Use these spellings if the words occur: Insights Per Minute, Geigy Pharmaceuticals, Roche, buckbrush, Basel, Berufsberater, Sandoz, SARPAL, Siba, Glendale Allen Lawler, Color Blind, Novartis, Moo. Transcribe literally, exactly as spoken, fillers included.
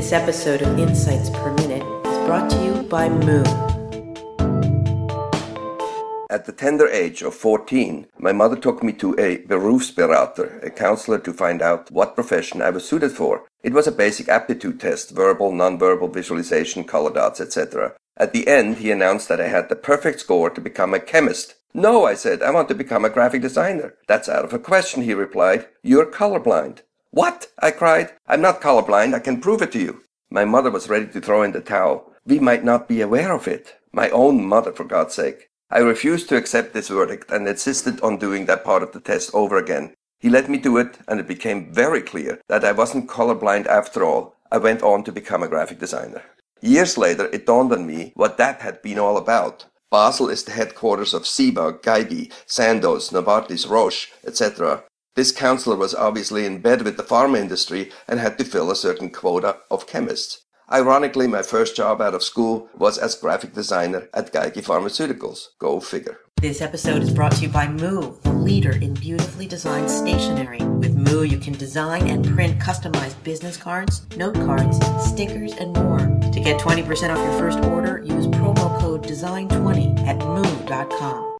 This episode of Insights Per Minute is brought to you by Moo. At the tender age of fourteen, my mother took me to a Berufsberater, a counselor, to find out what profession I was suited for. It was a basic aptitude test, verbal, non-verbal, visualization, color dots, et cetera. At the end, he announced that I had the perfect score to become a chemist. No, I said, I want to become a graphic designer. That's out of a question, he replied. You're colorblind. What? I cried. I'm not colorblind. I can prove it to you. My mother was ready to throw in the towel. We might not be aware of it. My own mother, for God's sake. I refused to accept this verdict and insisted on doing that part of the test over again. He let me do it, and it became very clear that I wasn't colorblind after all. I went on to become a graphic designer. Years later, it dawned on me what that had been all about. Basel is the headquarters of Siba, Geigy, Sandoz, Novartis, Roche, et cetera. This counselor was obviously in bed with the pharma industry and had to fill a certain quota of chemists. Ironically, my first job out of school was as graphic designer at Geigy Pharmaceuticals. Go figure. This episode is brought to you by Moo, the leader in beautifully designed stationery. With Moo, you can design and print customized business cards, note cards, stickers, and more. To get twenty percent off your first order, use promo code design twenty at moo dot com.